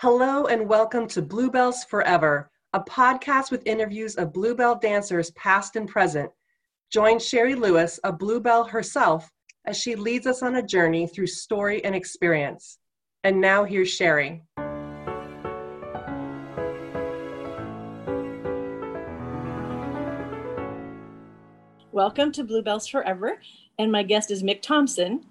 Hello and welcome to Bluebells Forever, a podcast with interviews of Bluebell dancers past and present. Join Sherry Lewis, a Bluebell herself, as she leads us on a journey through story and experience. And now here's Sherry. Welcome to Bluebells Forever, and my guest is Mick Thompson.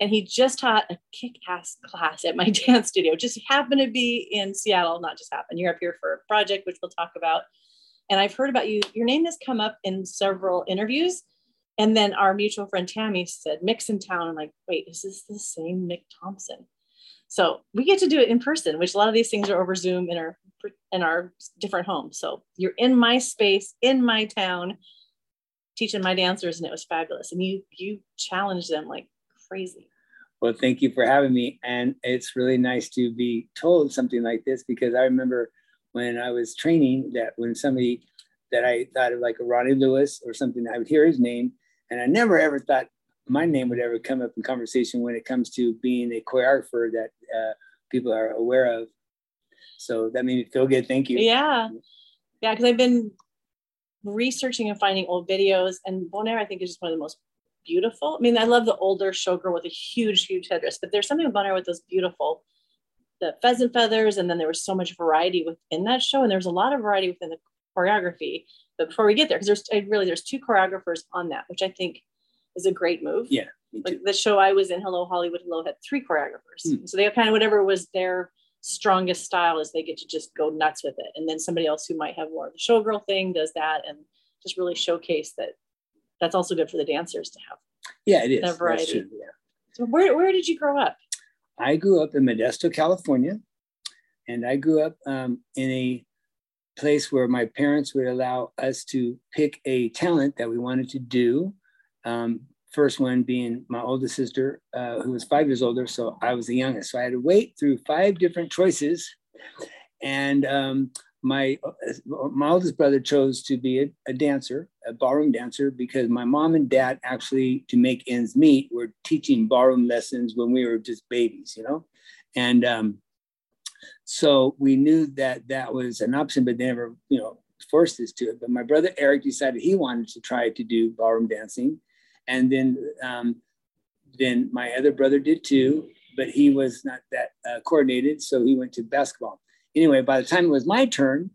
And he just taught a kick-ass class at my dance studio. Just happened to be in Seattle, not just happened. You're up here for a project, which we'll talk about. And I've heard about you. Your name has come up in several interviews. And then our mutual friend Tammy said, Mick's in town. I'm like, wait, is this the same Mick Thompson? So we get to do it in person, which a lot of these things are over Zoom in our different homes. So you're in my space, in my town, teaching my dancers, and it was fabulous. And you challenged them like crazy. Well, thank you for having me. And it's really nice to be told something like this, because I remember when I was training that when somebody that I thought of like a Ronnie Lewis or something, I would hear his name. And I never ever thought my name would ever come up in conversation when it comes to being a choreographer that people are aware of. So that made me feel good. Thank you. Yeah. Yeah. Because I've been researching and finding old videos, and Bonaire, I think, is just one of the most beautiful. I mean, I love the older showgirl with a huge headdress, but there's something about her with those beautiful, the pheasant feathers, and then there was so much variety within that show, and there's a lot of variety within the choreography. But before we get there, because there's two choreographers on that, which I think is a great move. Yeah, like the show I was in, Hello Hollywood Hello, had three choreographers, so they kind of whatever was their strongest style is they get to just go nuts with it, and then somebody else who might have more of the showgirl thing does that, and just really showcase that. That's also good for the dancers to have. Yeah, it is. That variety. That's true, yeah. So where did you grow up? I grew up in Modesto, California. And I grew up in a place where my parents would allow us to pick a talent that we wanted to do. First one being my oldest sister, who was 5 years older. So I was the youngest. So I had to wait through 5 different choices. And my oldest brother chose to be a dancer, a ballroom dancer, because my mom and dad actually, to make ends meet, were teaching ballroom lessons when we were just babies, you know? And so we knew that that was an option, but they never, you know, forced us to it. But my brother, Eric, decided he wanted to try to do ballroom dancing. And then my other brother did too, but he was not that coordinated. So he went to basketball. Anyway, by the time it was my turn,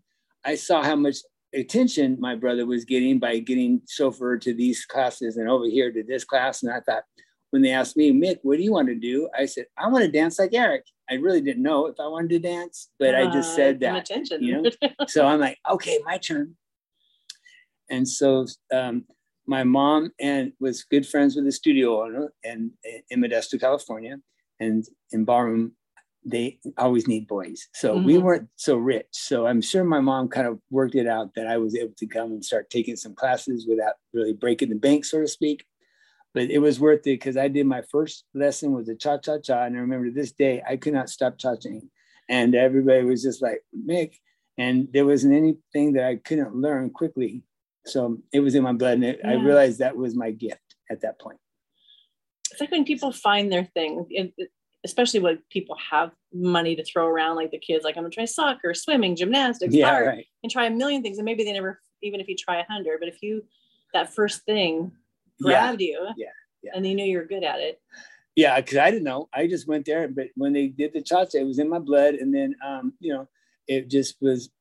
I saw how much attention my brother was getting by getting chauffeured to these classes and over here to this class. And I thought, when they asked me, Mick, what do you want to do? I said, I want to dance like Eric. I really didn't know if I wanted to dance, but I just said that. Attention. You know? So I'm like, okay, my turn. And so my mom was good friends with the studio owner in Modesto, California, and in ballroom. They always need boys. So we weren't so rich. So I'm sure my mom kind of worked it out that I was able to come and start taking some classes without really breaking the bank, so to speak. But it was worth it, because I did my first lesson with the cha-cha-cha. And I remember to this day, I could not stop cha-ching. And everybody was just like, Mick. And there wasn't anything that I couldn't learn quickly. So it was in my blood. And I realized that was my gift at that point. It's like when people find their thing. Especially when people have money to throw around, like the kids, like I'm gonna try soccer, swimming, gymnastics, art, and try a million things. And maybe they never, even if you try 100, but if that first thing grabbed you and they knew you were good at it. Yeah, because I didn't know. I just went there, but when they did the cha-cha, it was in my blood. And then, it just was,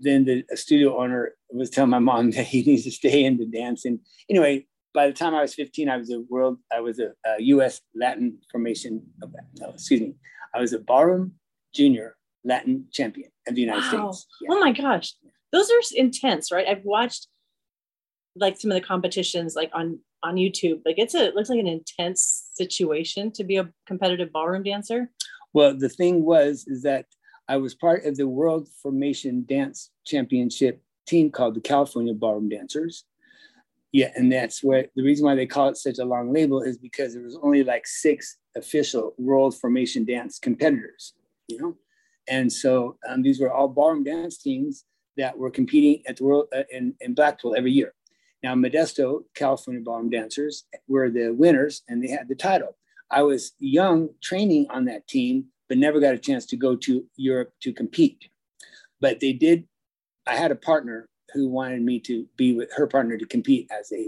then the studio owner was telling my mom that he needs to stay in the dance. And anyway, by the time I was 15, I was a U.S. Latin formation. I was a ballroom junior Latin champion of the United States. Yeah. Oh my gosh, those are intense, right? I've watched like some of the competitions, like on YouTube. Like it looks like an intense situation to be a competitive ballroom dancer. Well, the thing is that I was part of the World Formation Dance Championship team called the California Ballroom Dancers. Yeah, and that's where the reason why they call it such a long label is because there was only like 6 official world formation dance competitors, you know? And so these were all ballroom dance teams that were competing at the world in Blackpool every year. Now, Modesto, California Ballroom Dancers were the winners, and they had the title. I was young training on that team, but never got a chance to go to Europe to compete. But they did. I had a partner who wanted me to be with her partner to compete as a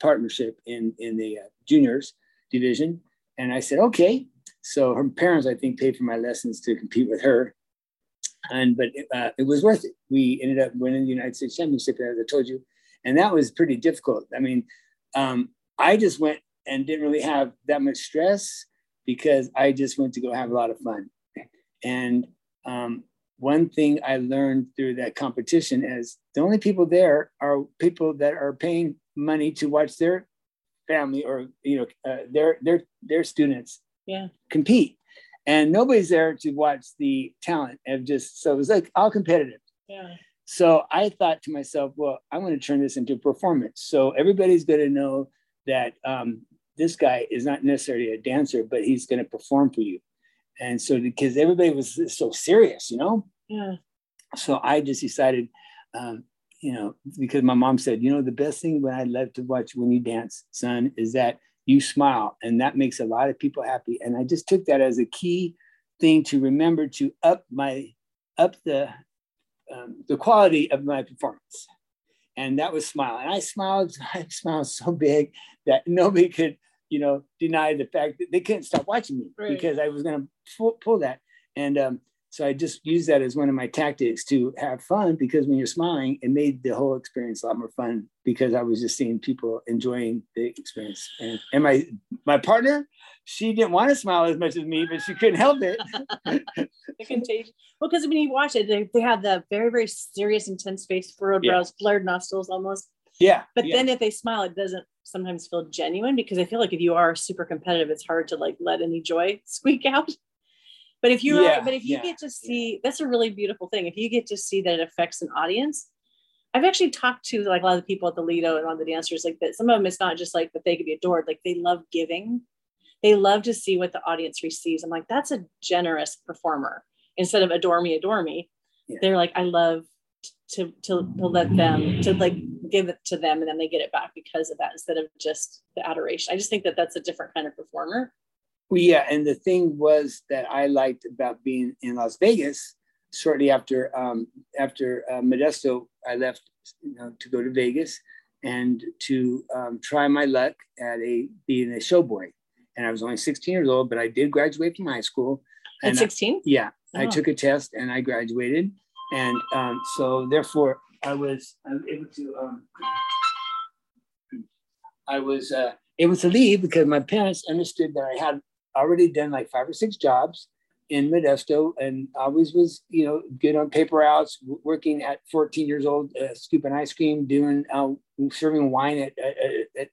partnership in the juniors division. And I said, okay. So her parents, I think, paid for my lessons to compete with her. And, but it was worth it. We ended up winning the United States Championship, as I told you. And that was pretty difficult. I mean, I just went and didn't really have that much stress because I just went to go have a lot of fun. And one thing I learned through that competition is the only people there are people that are paying money to watch their family or, you know, their students compete. And nobody's there to watch the talent of just, so it was like all competitive. Yeah. So I thought to myself, well, I'm going to turn this into performance. So everybody's going to know that this guy is not necessarily a dancer, but he's going to perform for you. And so because everybody was so serious, you know? Yeah. So I just decided, you know, because my mom said, you know, the best thing that I love to watch when you dance, son, is that you smile. And that makes a lot of people happy. And I just took that as a key thing to remember to up the quality of my performance. And that was smile. And I smiled so big that nobody could, you know, deny the fact that they couldn't stop watching me because I was going to pull that. And so I just used that as one of my tactics to have fun, because when you're smiling, it made the whole experience a lot more fun because I was just seeing people enjoying the experience. And my partner, she didn't want to smile as much as me, but she couldn't help it. The contagion. Well, because when you watch it, they have that very, very serious, intense face, furrowed brows, flared nostrils almost. Yeah. But then if they smile, it doesn't sometimes feel genuine, because I feel like if you are super competitive, it's hard to like let any joy squeak out. But if you get to see, that's a really beautiful thing. If you get to see that it affects an audience. I've actually talked to like a lot of people at the Lido and on the dancers like that. Some of them, it's not just like that they could be adored. Like they love giving. They love to see what the audience receives. I'm like, that's a generous performer. Instead of adore me. Yeah. They're like, I love to let them, to like give it to them. And then they get it back because of that, instead of just the adoration. I just think that that's a different kind of performer. Well, yeah, and the thing was that I liked about being in Las Vegas shortly after Modesto, I left, you know, to go to Vegas and to try my luck at being a showboy. And I was only 16 years old, but I did graduate from high school. At 16? Yeah, oh. I took a test and I graduated, and so therefore I was able to leave because my parents understood that I had already done like 5 or 6 jobs in Modesto and always was, you know, good on paper outs, working at 14 years old, scooping ice cream, doing, serving wine at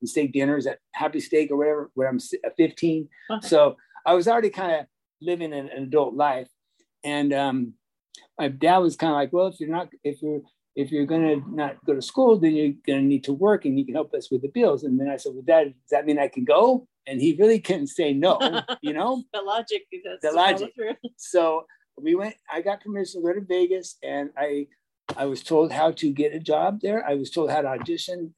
steak dinners at Happy Steak or whatever, when I'm 15. Okay. So I was already kind of living an adult life. And my dad was kind of like, well, if you're going to not go to school, then you're going to need to work and you can help us with the bills. And then I said, well, Dad, does that mean I can go? And he really couldn't say no, you know, the logic. So we went, I got permission to go to Vegas, and I was told how to get a job there. I was told how to audition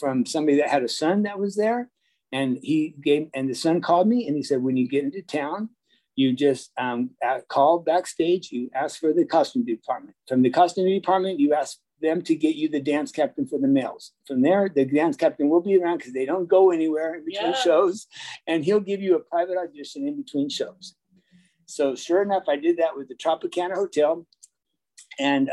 from somebody that had a son that was there. And the son called me and he said, when you get into town, you just call backstage, you ask for the costume department. From the costume department, you ask them to get you the dance captain for the males. From there, the dance captain will be around because they don't go anywhere in between shows. And he'll give you a private audition in between shows. So sure enough, I did that with the Tropicana Hotel. And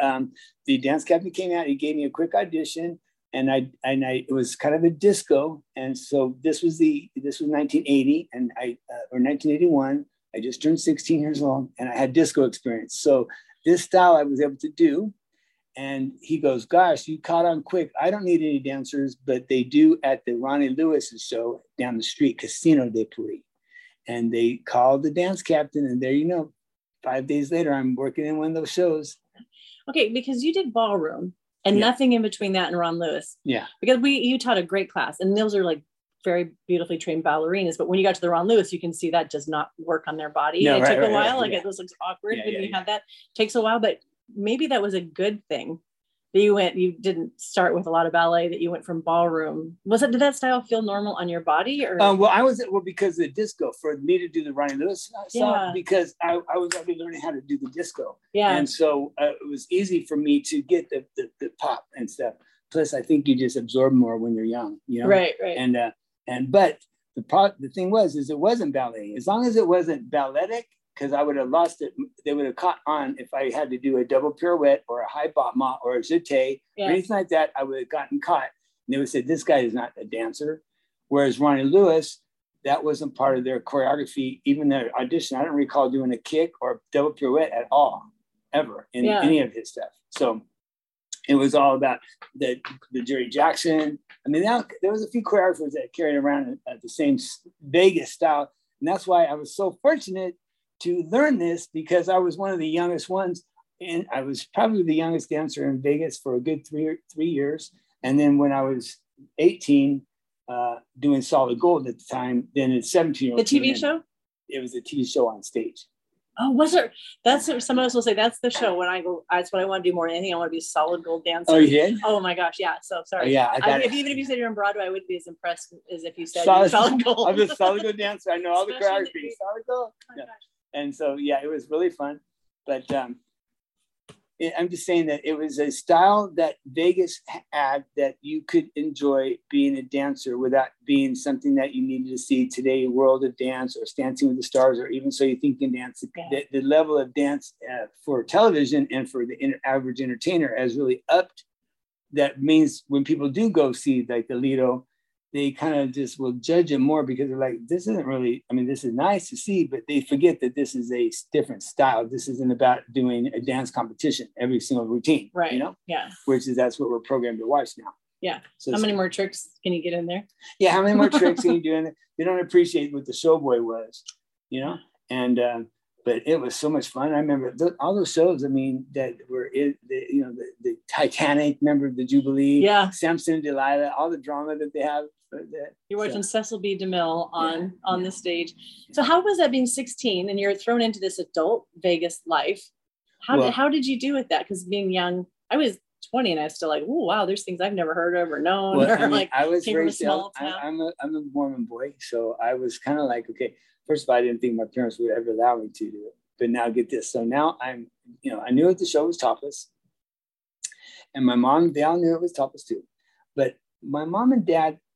the dance captain came out, he gave me a quick audition. And it was kind of a disco. And so this was 1980 and or 1981. I just turned 16 years old and I had disco experience. So this style I was able to do. And he goes, gosh, you caught on quick. I don't need any dancers, but they do at the Ronnie Lewis show down the street, Casino de Paris. And they called the dance captain, and there you know, 5 days later, I'm working in one of those shows. Okay, because you did ballroom and nothing in between that and Ron Lewis. Yeah. Because you taught a great class, and those are like very beautifully trained ballerinas, but when you got to the Ron Lewis, you can see that does not work on their body. No, it took a while. It looks awkward when you have that. It takes a while, but maybe that was a good thing that you went, you didn't start with a lot of ballet, that you went from ballroom. Did that style feel normal on your body? Or because of the disco, for me to do the Ronnie Lewis song, because I was already learning how to do the disco. Yeah. And so it was easy for me to get the pop and stuff. Plus, I think you just absorb more when you're young, you know? Right, right. And but the thing was, is it wasn't ballet. As long as it wasn't balletic, because I would have lost it. They would have caught on if I had to do a double pirouette or a high battement or a jeté or anything like that. I would have gotten caught. And they would say, this guy is not a dancer. Whereas Ronnie Lewis, that wasn't part of their choreography, even their audition. I don't recall doing a kick or a double pirouette at all, ever, in any of his stuff. So it was all about the Jerry Jackson. I mean, there was a few choreographers that carried around at the same Vegas style. And that's why I was so fortunate to learn this, because I was one of the youngest ones, and I was probably the youngest dancer in Vegas for a good three years. And then when I was 18, doing Solid Gold at the time, then at 17, the TV show. It was a TV show on stage. Oh, was it? That's what someone else will say. That's the show when I go. That's what I want to do more than anything. I want to be a Solid Gold dancer. Oh, you did? Oh my gosh, yeah. So sorry. Oh, yeah, even if you said you're on Broadway, I wouldn't be as impressed as if you said Solid Gold. I'm a Solid Gold dancer. I know all the choreography. Solid Gold. Oh, my gosh. And so, yeah, it was really fun. But I'm just saying that it was a style that Vegas had that you could enjoy being a dancer without being something that you needed to see today, World of Dance or Dancing with the Stars, or even So You Think You Can Dance. The level of dance for television and for the average entertainer has really upped. That means when people do go see like the Lido, they kind of just will judge it more, because they're like, this isn't really, I mean, this is nice to see, but they forget that this is a different style. This isn't about doing a dance competition every single routine, right? You know? Yeah. That's what we're programmed to watch now. Yeah. So how many more tricks can you get in there? Yeah. How many more tricks can you do in there? They don't appreciate what the showboy was, you know? And, but it was so much fun. I remember all those shows, I mean, that were, the Titanic, remember the Jubilee, Samson and Delilah, all the drama that they have. You're watching Cecil B. DeMille on the stage. So how was that being 16 and you're thrown into this adult Vegas life? How did you do with that? Because being young, I was 20 and I was still like, oh wow, there's things I've never heard of or known. Well, I was raised in a small town. I'm a Mormon boy, so I was kind of like, okay, first of all, I didn't think my parents would ever allow me to do it. But now get this. So now I'm, I knew that the show was topless, and my mom, they all knew it was topless too. But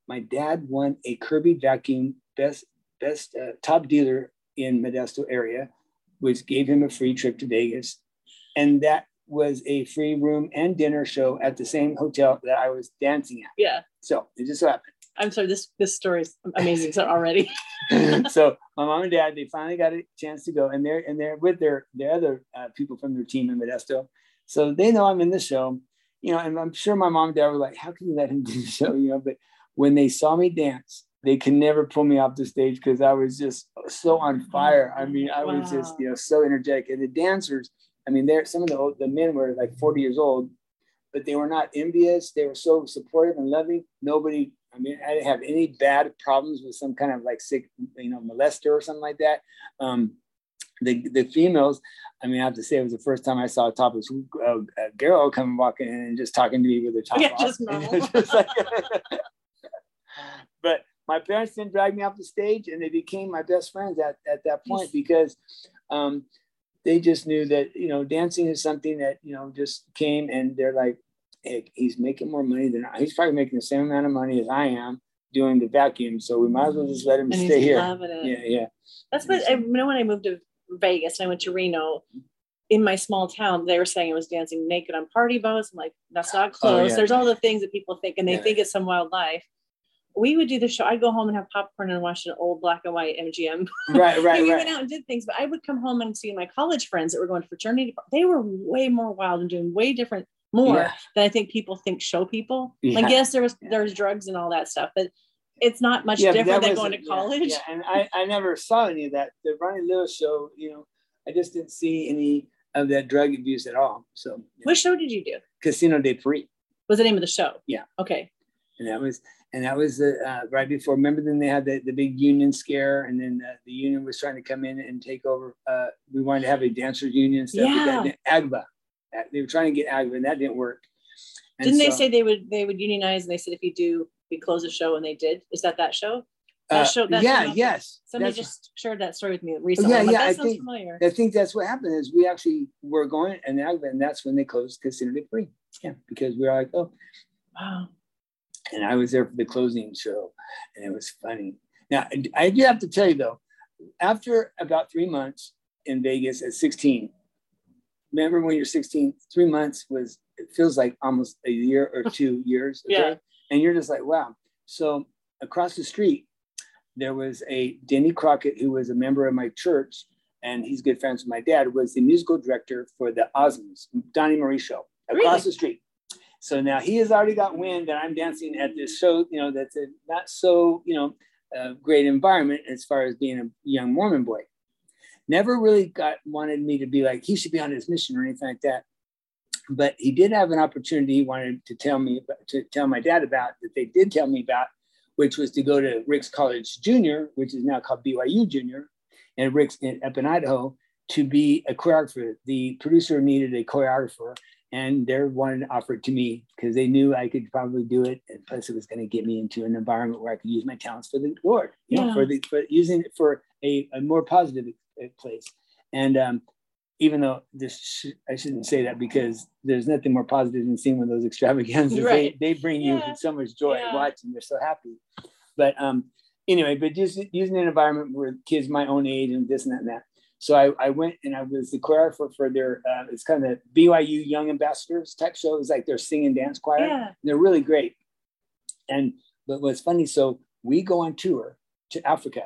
my dad won a Kirby vacuum best top dealer in Modesto area, which gave him a free trip to Vegas. And that was a free room and dinner show at the same hotel that I was dancing at. Yeah. So it just so happened. I'm sorry, this story is amazing already. So my mom and dad, they finally got a chance to go, and they're with their other people from their team in Modesto. So they know I'm in the show, and I'm sure my mom and dad were like, how can you let him do the show? But when they saw me dance, they could never pull me off the stage, because I was just so on fire. I mean, I was just, so energetic. And the dancers, I mean, some of the men were like 40 years old, but they were not envious. They were so supportive and loving. Nobody, I mean, I didn't have any bad problems with some kind of like sick, molester or something like that. The females, I mean, I have to say, it was the first time I saw a topless girl come walking in and just talking to me with her top off. Just normal. Just like, but my parents didn't drag me off the stage, and they became my best friends at that point, because they just knew that, dancing is something that, just came, and they're like, hey, he's making more money than he's probably making the same amount of money as I am doing the vacuum. So we might as well just let him stay here. Yeah. That's what when I moved to Vegas and I went to Reno, in my small town, they were saying it was dancing naked on party boats. I'm like, that's not clothes. Oh, yeah. There's all the things that people think, and they think it's some wildlife. We would do the show. I'd go home and have popcorn and watch an old black and white MGM. Right. We went out and did things, but I would come home and see my college friends that were going to fraternity. They were way more wild and doing way different than I think people think show people. Yeah. Like, yes, there was drugs and all that stuff, but it's not much different than going to college. Yeah. And I never saw any of that. The Ronnie Lewis show, I just didn't see any of that drug abuse at all. So What show did you do? Casino de Paris was the name of the show. Yeah. Okay. And that was right before, remember, then they had the big union scare, and then the union was trying to come in and take over. We wanted to have a dancers union. Agba. They were trying to get Agba, and that didn't work. And Didn't they say they would unionize, and they said if you do, we close the show, and they did? Is that show? Yes. Somebody just shared that story with me recently. Yeah, yeah. I think that's what happened. Is we actually were going, and that's when they closed Casino de Paris. Yeah, because we were like, oh, wow. And I was there for the closing show, and it was funny. Now I do have to tell you though, after about 3 months in Vegas at 16, remember when you're 16? 3 months feels like almost a year or 2 years. Okay? Yeah. And you're just like, wow. So across the street, there was a Denny Crockett, who was a member of my church, and he's good friends with my dad, was the musical director for the Osmonds, Donnie Marie show, across the street. So now he has already got wind that I'm dancing at this show, you know, that's a not so, you know, great environment as far as being a young Mormon boy. Never really wanted me to be like, he should be on his mission or anything like that. But he did have an opportunity he wanted to tell me, to tell my dad about, that they did tell me about, which was to go to Ricks College Junior, which is now called BYU Junior, and Ricks up in Idaho, to be a choreographer. The producer needed a choreographer, and they wanted to offer it to me because they knew I could probably do it, and plus it was going to get me into an environment where I could use my talents for the Lord, you know, for using it for a more positive place. And even though I shouldn't say that, because there's nothing more positive than seeing one of those extravaganzas. Right. They bring you so much joy watching. They're so happy. But anyway, but just using an environment where kids my own age and this and that and that. So I went, and I was the choir for their, it's kind of the BYU Young Ambassadors type show. It was like their sing and dance choir. Yeah. And they're really great. But what's funny, so we go on tour to Africa.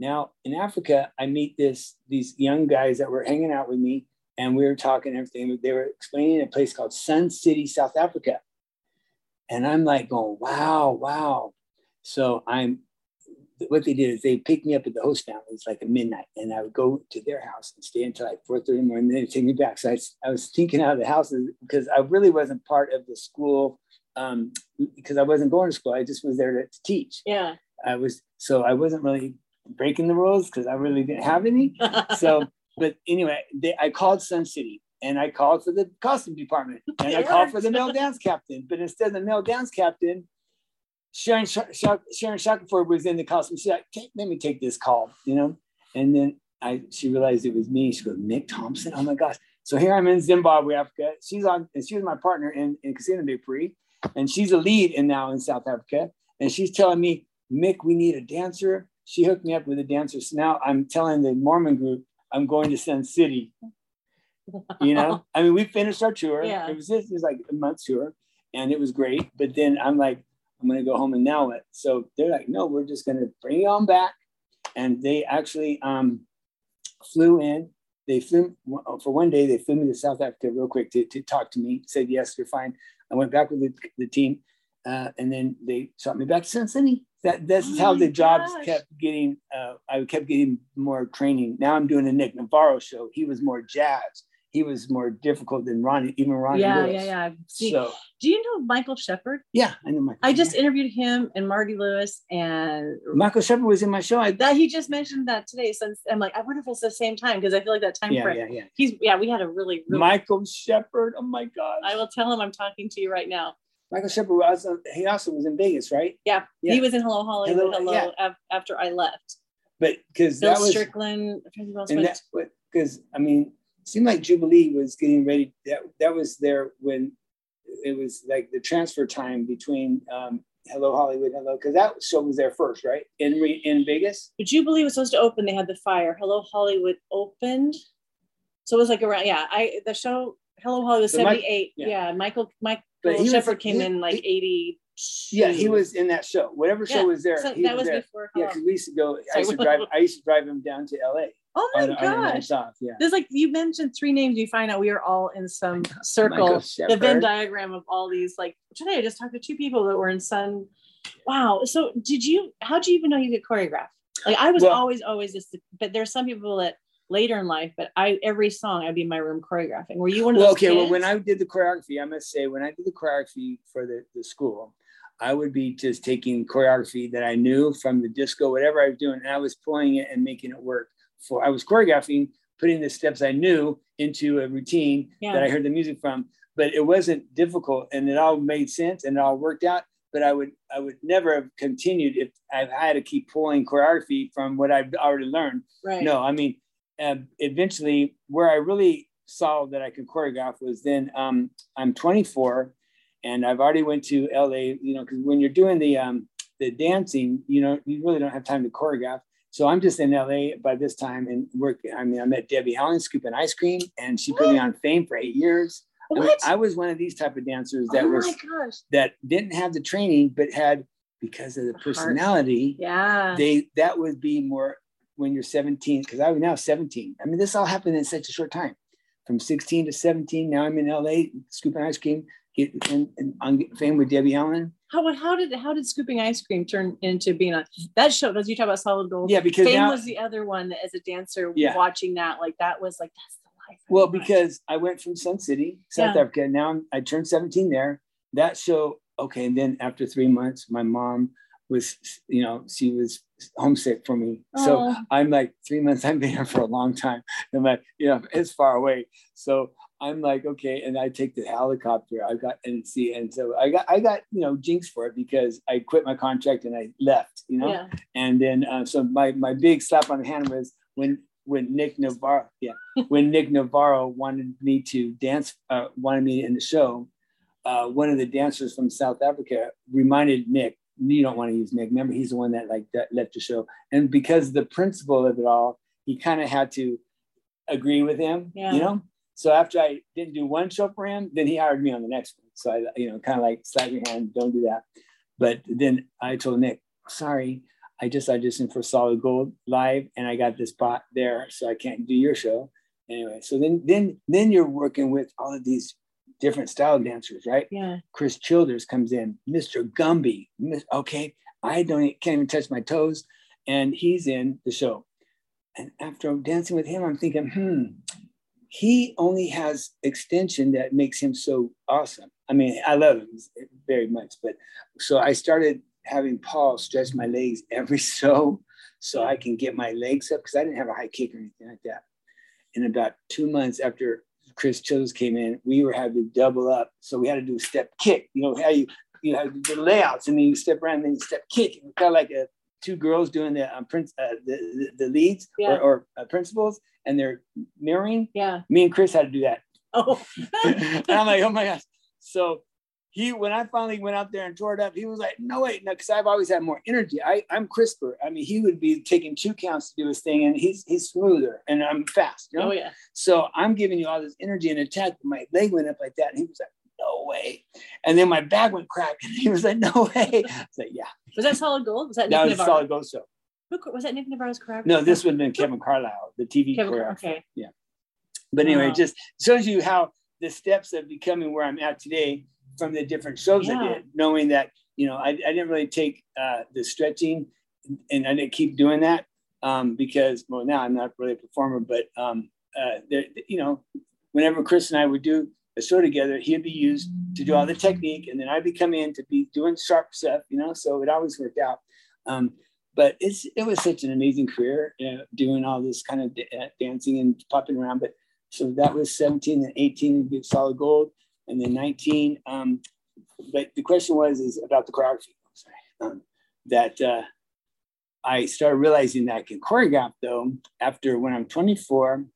Now in Africa, I meet these young guys that were hanging out with me, and we were talking and everything. They were explaining a place called Sun City, South Africa. And I'm like going, wow. So what they did is they picked me up at the host family's like at midnight, and I would go to their house and stay until like 4:30 in the morning, and they'd take me back. So I was sneaking out of the house because I really wasn't part of the school, because I wasn't going to school. I just was there to teach. Yeah. I wasn't really breaking the rules because I really didn't have any. So, but anyway, I called Sun City, and I called for the costume department, and I called for the male dance captain, but instead of the male dance captain, Sharon Shackleford was in the costume. She's like, let me take this call, you know? And then she realized it was me. She goes, Mick Thompson? Oh my gosh. So here I'm in Zimbabwe, Africa. She was my partner in Casino de Paris, and she's a lead now in South Africa. And she's telling me, Mick, we need a dancer. She hooked me up with a dancer. So now I'm telling the Mormon group, I'm going to Sun City. You know? I mean, we finished our tour. Yeah. It was like a month tour, and it was great. But then I'm like, I'm going to go home, and now what? So they're like, no, we're just going to bring you on back. And they actually flew in. They flew for one day. They flew me to South Africa real quick to talk to me. Said, yes, you're fine. I went back with the team. And then they shot me back to Sun City. That's how the jobs kept getting, I kept getting more training. Now I'm doing a Nick Navarro show. He was more jazz. He was more difficult than Ronnie Lewis. Yeah. So, do you know Michael Shepherd? Yeah, I know Michael. I just interviewed him and Marty Lewis, and Michael Shepherd was in my show. That he just mentioned that today. Since I'm like, I wonder if it's the same time, because I feel like that time frame. Yeah. We had a really Michael Shepherd. Oh my gosh. I will tell him I'm talking to you right now. Michael Shepherd he also was in Vegas, right? Yeah. He was in Hello Hollywood Hello after I left. But because that was Strickland, because I mean, seemed like Jubilee was getting ready. That was there when it was like the transfer time between Hello Hollywood Hello, because that show was there first, right? In Vegas. But Jubilee was supposed to open. They had the fire. Hello Hollywood opened, so it was like around. Yeah, the show Hello Hollywood 78. Michael Shepherd came in like 80. Yeah, he was in that show. Whatever show was there. So he that was there. Before. Yeah, because we used to go. I used to drive him down to LA. Oh my gosh! There's like you mentioned three names. You find out we are all in some circle, the Venn diagram of all these. Like today, I just talked to two people that were in Sun. Wow. So how do you even know you could choreograph? Like I was always this, but there's some people that later in life. But every song I'd be in my room choreographing. Were you one of those? Kids? Well, when I did the choreography, I must say when I did the choreography for the school, I would be just taking choreography that I knew from the disco, whatever I was doing, and I was pulling it and making it work. I was choreographing putting the steps I knew into a routine that I heard the music from. But it wasn't difficult, and it all made sense, and it all worked out. But I would never have continued if I had to keep pulling choreography from what I've already learned. Right. No, I mean, eventually, where I really saw that I could choreograph was then I'm 24, and I've already went to LA. You know, because when you're doing the dancing, you know, you really don't have time to choreograph. So I'm just in LA by this time, and I met Debbie Allen scooping ice cream, and she put me on Fame for 8 years. I mean, I was one of these type of dancers that that didn't have the training, but had, because of the personality, that would be more when you're 17, because I was now 17. I mean, this all happened in such a short time, from 16 to 17. Now I'm in LA scooping ice cream, and on Fame with Debbie Allen. How did scooping ice cream turn into being on that show? Because you talk about Solid Gold. Yeah, because Fame was the other one that, as a dancer, watching that, like that was like, that's the life. Well, because I went from Sun City, South Africa. Now I turned 17 there. That show, okay. And then after 3 months, my mom was, you know, she was homesick for me. Aww. So I'm like, 3 months, I've been here for a long time. And I'm like, you know, it's far away. So I'm like, okay, and I take the helicopter. I got you know, jinxed for it because I quit my contract and I left, you know. Yeah. And then so my big slap on the hand was when Nick Navarro, when Nick Navarro wanted me to dance, wanted me in the show. One of the dancers from South Africa reminded Nick, "You don't want to use Nick. Remember, he's the one that left the show." And because the principle of it all, he kind of had to agree with him, you know. So after I didn't do one show for him, then he hired me on the next one. So I, you know, kind of like, slap your hand, don't do that. But then I told Nick, sorry, I just auditioned for Solid Gold Live and I got this spot there, so I can't do your show. Anyway, so then you're working with all of these different style dancers, right? Yeah. Chris Childers comes in, Mr. Gumby. Okay, can't even touch my toes. And he's in the show. And after dancing with him, I'm thinking, he only has extension that makes him so awesome. I mean, I love him very much, but so I started having Paul stretch my legs every so I can get my legs up, because I didn't have a high kick or anything like that. And about 2 months after Chris Childers came in, we were having to double up. So we had to do a step kick, you know, how you have the layouts and then you step around and then you step kick. It was kind of like two girls doing the leads or principals, and they're mirroring. Yeah. Me and Chris had to do that. Oh. And I'm like, oh my gosh. So when I finally went out there and tore it up, he was like, no, wait, no, because I've always had more energy. I'm crisper. I mean, he would be taking 2 counts to do his thing, and he's smoother, and I'm fast. You know? Oh, yeah. So I'm giving you all this energy and attack. My leg went up like that, and he was like, no way. And then my back went crack, and he was like, no way. I was like, yeah. Was that Solid Gold? Was that Nick Navarro? That was Solid Gold show. Was that Nick Navarro's choreographer? No, this would have been Kevin Carlisle, the TV choreographer. Okay. Yeah. But anyway, it just shows you how the steps of becoming where I'm at today from the different shows I did, knowing that, you know, I didn't really take the stretching, and I didn't keep doing that because, well, now I'm not really a performer, but, you know, whenever Chris and I would do a show together, he'd be used to do all the technique, and then I'd be coming in to be doing sharp stuff, you know, so it always worked out. But it was such an amazing career, you know, doing all this kind of dancing and popping around. But so that was 17 and 18, did Solid Gold, and then 19. But the question was about the choreography. I started realizing that I can choreograph, though, after when I'm 24,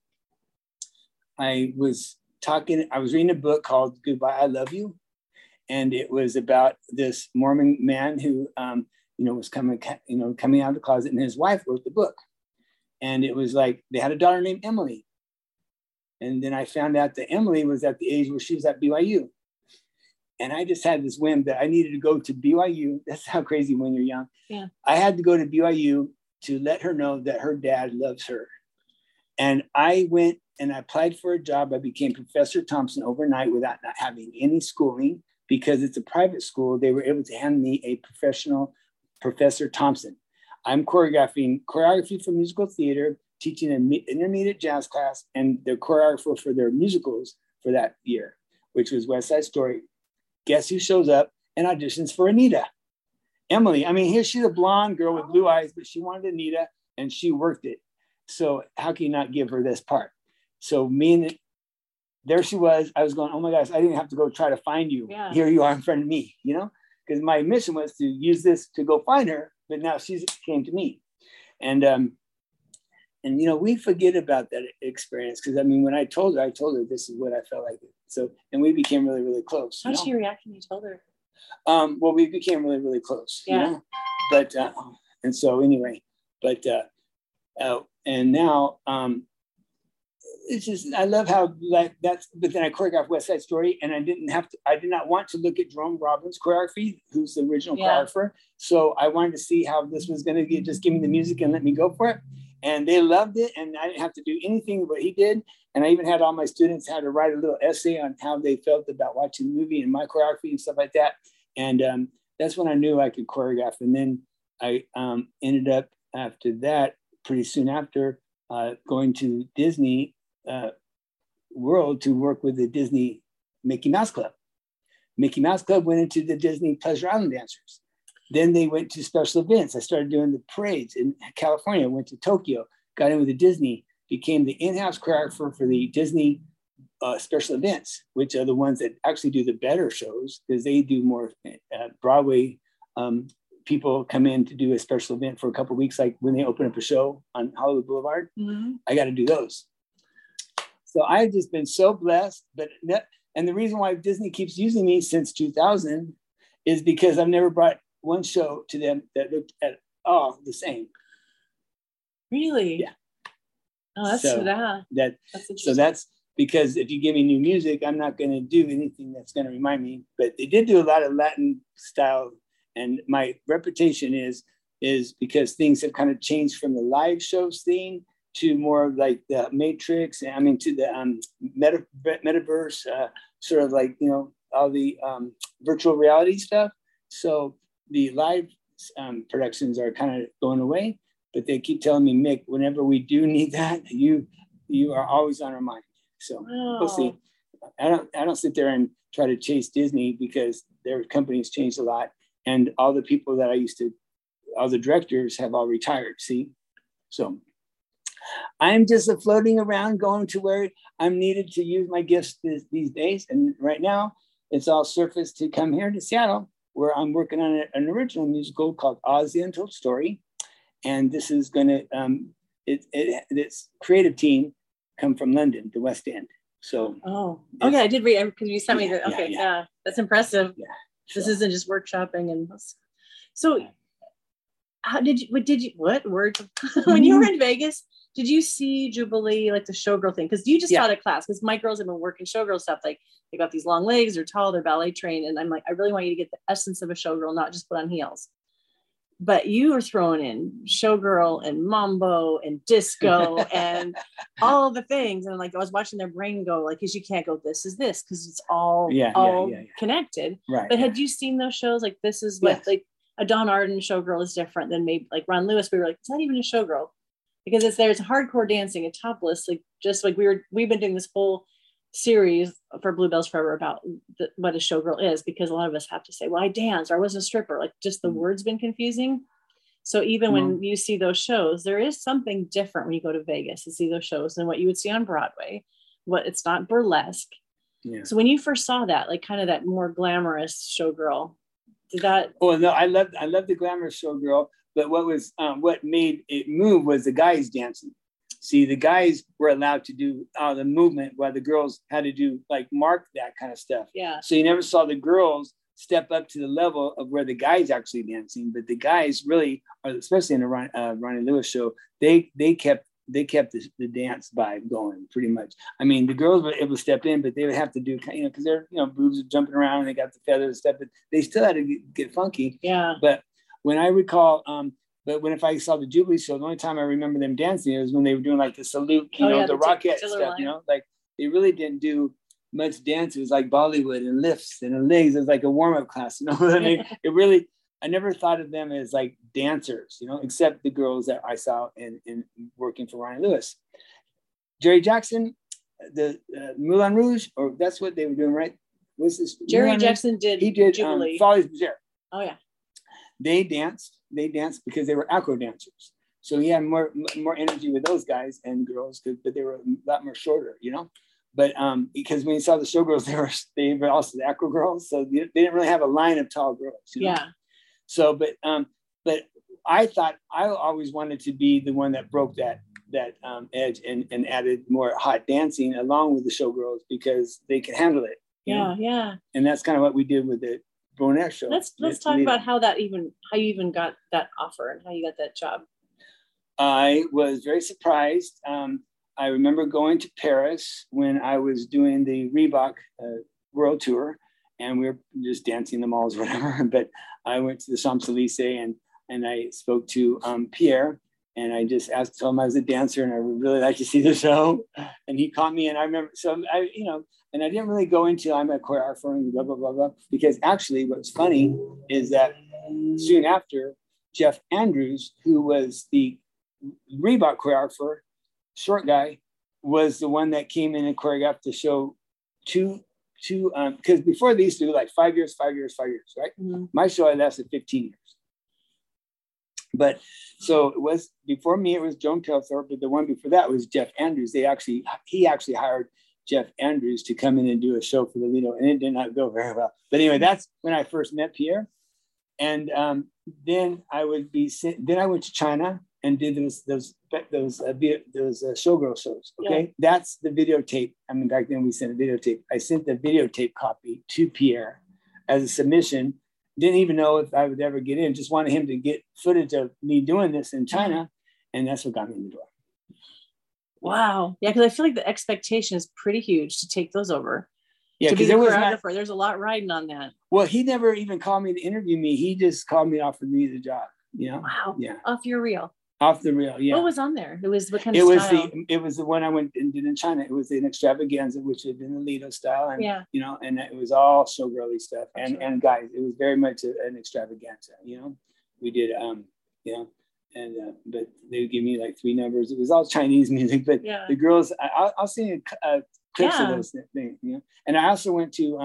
I was reading a book called Goodbye, I Love You. And it was about this Mormon man who, you know, was coming out of the closet, and his wife wrote the book. And it was like, they had a daughter named Emily. And then I found out that Emily was at the age where she was at BYU. And I just had this whim that I needed to go to BYU. That's how crazy when you're young. Yeah. I had to go to BYU to let her know that her dad loves her. And I went and I applied for a job. I became Professor Thompson overnight without not having any schooling, because it's a private school. They were able to hand me a professional Professor Thompson. I'm choreographing choreography for musical theater, teaching an intermediate jazz class, and the choreographer for their musicals for that year, which was West Side Story. Guess who shows up and auditions for Anita? Emily. I mean, here she's a blonde girl with blue eyes, but she wanted Anita, and she worked it. So how can you not give her this part? So me and there she was, I was going, oh my gosh, I didn't have to go try to find you. Yeah. Here you are in front of me, you know, because my mission was to use this to go find her. But now she came to me. And, you know, we forget about that experience. Because I mean, when I told her this is what I felt like. So, and we became really, really close. How did she react when you told her? Well, we became really, really close. Yeah. You know? But, and so anyway, but, and now, it's just, I love how like that's, but then I choreographed West Side Story and I didn't have to, I did not want to look at Jerome Robbins' choreography, who's the original choreographer. So I wanted to see how this was going to get, just give me the music and let me go for it. And they loved it. And I didn't have to do anything but he did. And I even had all my students had to write a little essay on how they felt about watching the movie and my choreography and stuff like that. And that's when I knew I could choreograph. And then I ended up after that, pretty soon after, going to Disney World to work with the Disney Mickey Mouse Club. Mickey Mouse Club went into the Disney Pleasure Island Dancers. Then they went to special events. I started doing the parades in California, went to Tokyo, got in with the Disney, became the in-house choreographer for the Disney special events, which are the ones that actually do the better shows because they do more Broadway. People come in to do a special event for a couple of weeks, like when they open up a show on Hollywood Boulevard, I got to do those. So I've just been so blessed, but and the reason why Disney keeps using me since 2000 is because I've never brought one show to them that looked at all the same. Really? Yeah. Oh, that's so so that's because if you give me new music, I'm not going to do anything that's going to remind me. But they did do a lot of Latin style, and my reputation is because things have kind of changed from the live shows thing to more like the Matrix, I mean, to the metaverse, sort of like, you know, all the virtual reality stuff. So the live productions are kind of going away, but they keep telling me, Mick, whenever we do need that, you are always on our mind. So we'll see. I don't sit there and try to chase Disney because their company's changed a lot. And all the people that I used to, all the directors have all retired, see? So I'm just floating around going to where I'm needed to use my gifts these days. And right now it's all surfaced to come here to Seattle where I'm working on an original musical called Oz the Untold Story. And this is gonna, it's creative team come from London, the West End. So. Oh, okay, I did read, because you sent me the, okay, yeah, that's impressive. Yeah. This isn't just workshopping and so how did you, when you were in Vegas, did you see Jubilee, like the showgirl thing? Cause you just taught a class because my girls have been working showgirl stuff. Like they got these long legs, they're tall, they're ballet trained. And I'm like, I really want you to get the essence of a showgirl, not just put on heels. But you were throwing in showgirl and mambo and disco and all the things. And like, I was watching their brain go like, cause you can't go, this is this, cause it's all connected. Right. But had you seen those shows? Like this is what, like a Dawn Arden showgirl is different than maybe like Ron Lewis. We were like, it's not even a showgirl because it's hardcore dancing and topless. Like just like we've been doing this whole series for Bluebells Forever about what a showgirl is, because a lot of us have to say, well, I danced or I was a stripper, like just the word's been confusing. So even when you see those shows, there is something different when you go to Vegas to see those shows than what you would see on Broadway. It's not burlesque. Yeah. So when you first saw that, like kind of that more glamorous showgirl, did that? Oh no, I love the glamorous showgirl, but what made it move was the guys dancing. See, the guys were allowed to do the movement while the girls had to do like mark that kind of stuff. Yeah. So you never saw the girls step up to the level of where the guys actually dancing, but the guys really, especially in the Ronnie Lewis show, they kept the dance vibe going pretty much. I mean, the girls were able to step in, but they would have to do, you know, because their boobs are jumping around and they got the feathers and stuff, but they still had to get funky. Yeah. But when I recall, if I saw the Jubilee show, the only time I remember them dancing is when they were doing like the salute, the rocket stuff, line. You know, like they really didn't do much dance. It was like Bollywood and lifts and legs. It was like a warm-up class, you know what I mean? I never thought of them as like dancers, you know, except the girls that I saw in working for Ronnie Lewis. Jerry Jackson, the Moulin Rouge, or that's what they were doing, right? What's this? Jerry Moulin Jackson Rouge? He did Jubilee. Follies Bergère. Oh yeah. They danced because they were acro dancers. So he had more energy with those guys and girls, but they were a lot more shorter, you know. But because when you saw the showgirls, they were also the acro girls, so they didn't really have a line of tall girls, you know? Yeah. So, but I thought I always wanted to be the one that broke that edge and added more hot dancing along with the showgirls because they could handle it. Yeah, you know? Yeah. And that's kind of what we did with the Bonaire show. Let's talk about how you even got that offer and how you got that job. I was very surprised. I remember going to Paris when I was doing the Reebok World Tour, and we were just dancing in the malls, or whatever. But I went to the Champs-Élysées and I spoke to Pierre, and I just told him I was a dancer and I would really like to see the show. And he caught me, and I remember, so I, you know, and I didn't really go into I'm a choreographer and blah, blah, blah, blah, because actually what's funny is that soon after, Jeff Andrews, who was the Reebok choreographer, short guy, was the one that came in and choreographed the show because before they used to do like 5 years, right? Mm-hmm. My show had lasted 15 years. But so it was before me, it was Joan Telthorpe, but the one before that was Jeff Andrews. He actually hired Jeff Andrews to come in and do a show for the Lido, and it did not go very well. But anyway, that's when I first met Pierre. And then I went to China and did those showgirl shows. Okay, yeah. That's the videotape. I mean, back then we sent a videotape. I sent the videotape copy to Pierre as a submission. Didn't even know if I would ever get in. Just wanted him to get footage of me doing this in China, and that's what got me in the door. Wow. Yeah, because I feel like the expectation is pretty huge to take those over. Yeah, because there's a lot riding on that. Well, he never even called me to interview me. He just called me and offered me the job. You know? Wow. Yeah. Off your reel. Off the reel, yeah. What was on there? It was what kind of style? It was the one I went and did in China. It was an extravaganza, which had been the Lido style, and yeah. You know, and it was all showgirly stuff. And sure. And guys, it was very much an extravaganza. You know, we did, you know, and but they would give me like 3 numbers. It was all Chinese music, but yeah. The girls, I'll sing clips yeah. of those things. You know, and I also went to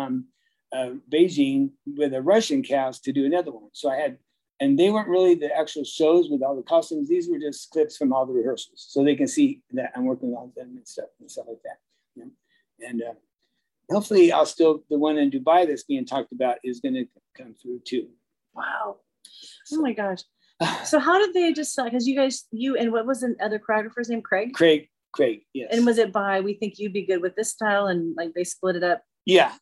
Beijing with a Russian cast to do another one. So I had. And they weren't really the actual shows with all the costumes. These were just clips from all the rehearsals. So they can see that I'm working on them and stuff like that. You know? And hopefully I'll still, the one in Dubai that's being talked about is going to come through too. Wow. Oh my gosh. So how did they just, because you and what was the other choreographer's name? Craig? Craig, yes. And was it by, we think you'd be good with this style, and like they split it up? Yeah,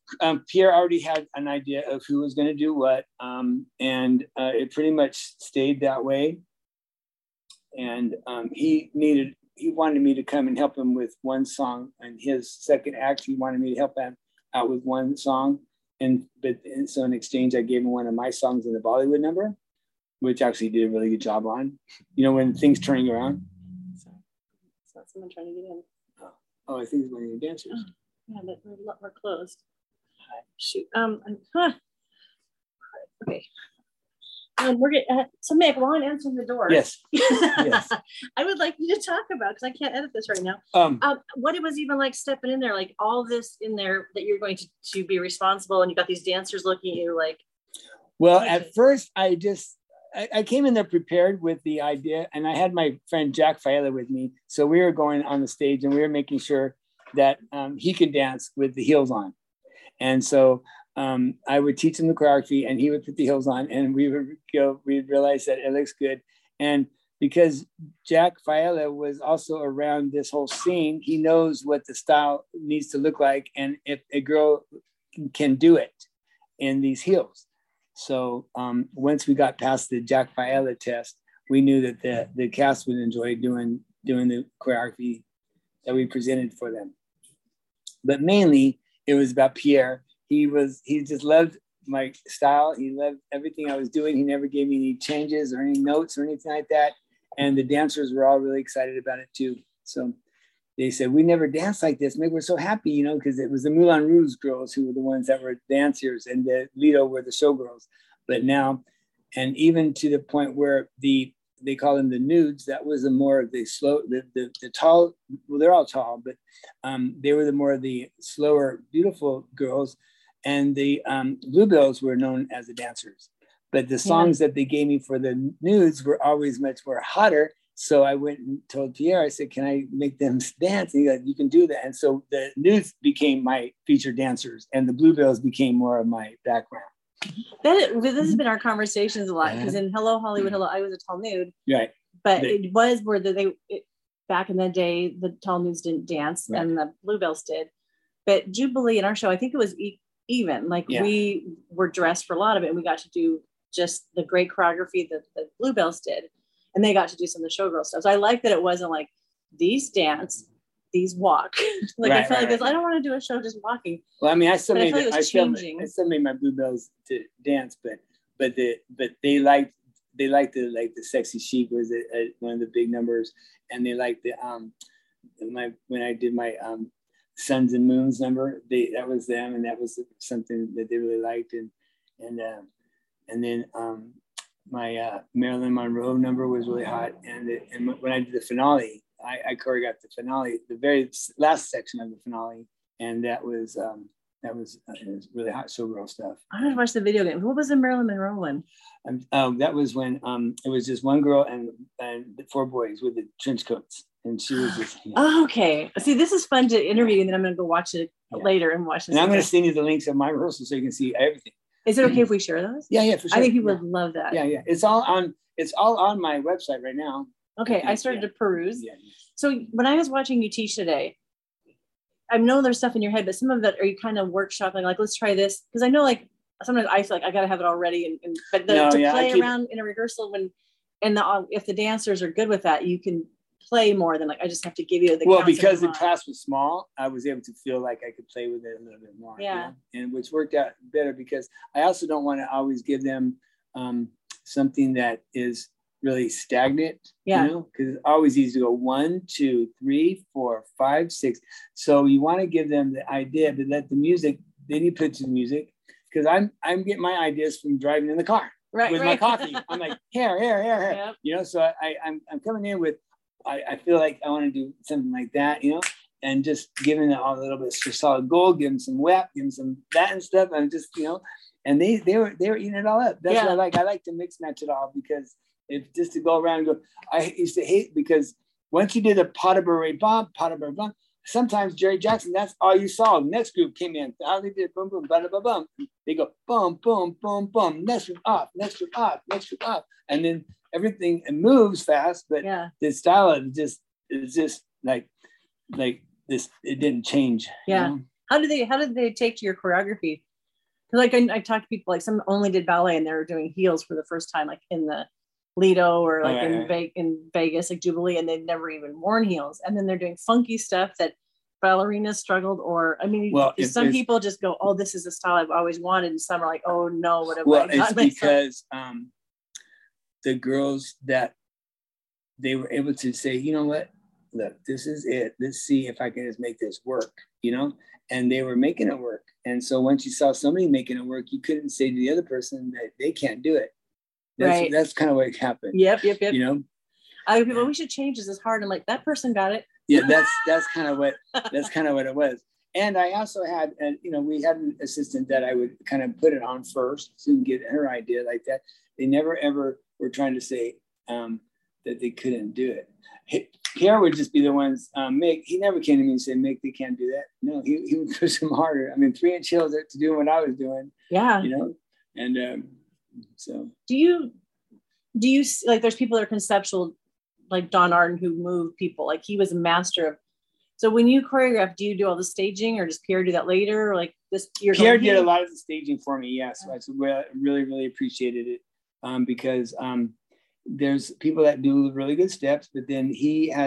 Pierre already had an idea of who was going to do what, and it pretty much stayed that way. And he wanted me to come and help him with one song, and his second act, he wanted me to help him out with one song. And so in exchange, I gave him one of my songs in the Bollywood number, which actually did a really good job on. You know, when things turning around. Sorry, it's not someone trying to get in. Oh, I think it's one of your dancers. Oh. Yeah, but we're closed. Shoot. Okay. We're getting so Mick, while I'm answering the door. Yes. Yes. I would like you to talk about, because I can't edit this right now. What it was even like stepping in there, like all this in there that you're going to be responsible, and you got these dancers looking at you like. Well, at first I came in there prepared with the idea, and I had my friend Jack Fiala with me, so we were going on the stage and we were making sure that he could dance with the heels on. And so I would teach him the choreography and he would put the heels on, and we'd realize that it looks good. And because Jack Fiala was also around this whole scene, he knows what the style needs to look like and if a girl can do it in these heels. So once we got past the Jack Fiala test, we knew that the cast would enjoy doing the choreography that we presented for them. But mainly it was about Pierre. He just loved my style. He loved everything I was doing. He never gave me any changes or any notes or anything like that. And the dancers were all really excited about it too. So they said, we never danced like this. Maybe we're so happy, you know, because it was the Moulin Rouge girls who were the ones that were dancers, and the Lido were the showgirls. But now, and even to the point where they call them the nudes. That was the more of the slow, the tall, well, they're all tall, but they were the more of the slower, beautiful girls. And the bluebells were known as the dancers. But the songs that they gave me for the nudes were always much more hotter. So I went and told Pierre, I said, can I make them dance? And he said, you can do that. And so the Nudes became my featured dancers and the Bluebells became more of my background. This has been our conversations a lot, because in Hello Hollywood Hello, I was a tall nude. Right. But it was where back in the day, the tall nudes didn't dance and the Bluebells did. But Jubilee in our show, I think it was even. We were dressed for a lot of it, and we got to do just the great choreography that the Bluebells did. And they got to do some of the showgirl stuff. So I like that it wasn't like, these dance, these walk. I feel like this, I don't want to do a show just walking. Well, I mean, I still made my Bluebells to dance, but they liked the Sexy Chic was one of the big numbers, and they liked the when I did my Suns and Moons number, that was them, and that was something that they really liked, and then my Marilyn Monroe number was really hot, and when I did the finale, I choreographed the finale, the very last section of the finale, and that was really hot showgirl stuff. I had to watch the video game. What was the Marilyn Monroe one? That was when it was just one girl and the four boys with the trench coats, and she was just. Oh, okay. See, this is fun to interview, and then I'm going to go watch it later and watch this. And I'm going to send you the links of my rehearsal so you can see everything. Is it okay if we share those? Yeah, for sure. I think people would love that. Yeah. It's all on my website right now. Okay, I started to peruse. Yeah. So when I was watching you teach today, I know there's stuff in your head, but some of it are you kind of workshopping, like, let's try this, because I know like sometimes I feel like I got to have it all ready, around in a rehearsal if the dancers are good with that, you can play more than like I just have to give you the. Well, because the class was small, I was able to feel like I could play with it a little bit more. Yeah, you know? And which worked out better because I also don't want to always give them something that is really stagnant, you know, because it's always easy to go 1, 2, 3, 4, 5, 6. So you want to give them the idea, but let the music, then you put to the music, because I'm getting my ideas from driving in the car with my coffee. I'm like, here, yep. You know, so I'm coming in with, I feel like I want to do something like that, you know, and just giving them a little bit of Solid Gold, give them some WAP, give them some that and stuff. I'm just, you know, and they were eating it all up. That's what I like. I like to mix match it all, because it's just to go around and go. I used to hate, because once you did a pot of bomb, sometimes Jerry Jackson, that's all you saw. Next group came in. How they did boom, boom, bada, bada, bum. They go boom, boom, boom, boom. Next group up. And then everything, it moves fast, but the style of it's just like this. It didn't change. Yeah. You know? How did they take to your choreography? Because I talked to people, like some only did ballet and they were doing heels for the first time, like in the Lido or in Vegas, like Jubilee, and they've never even worn heels, and then they're doing funky stuff that ballerinas struggled, or I mean, well, some people just go, "Oh, this is a style I've always wanted," and some are like, "Oh no, what have I done?" Well, it's because the girls that they were able to say, "You know what? Look, this is it. Let's see if I can just make this work." You know, and they were making it work. And so once you saw somebody making it work, you couldn't say to the other person that they can't do it. That's kind of what happened. Yep. You know, I mean, we should change this. It's hard. I'm like, that person got it. Yeah, that's kind of what it was. And I also had, we had an assistant that I would kind of put it on first and get her idea like that. They never ever were trying to say that they couldn't do it. Pierre would just be the ones. Mick, he never came to me and said, "Mick, they can't do that." No, he would push them harder. I mean, 3-inch heels to do what I was doing. Yeah, you know, and. So do you like, there's people that are conceptual, like Don Arden, who moved people, like he was a master of. So when you choreograph, do you do all the staging, or does Pierre do that later? Or like this, Pierre did a lot of the staging for me. Yes. Yeah. So I really, really appreciated it because there's people that do really good steps, but then you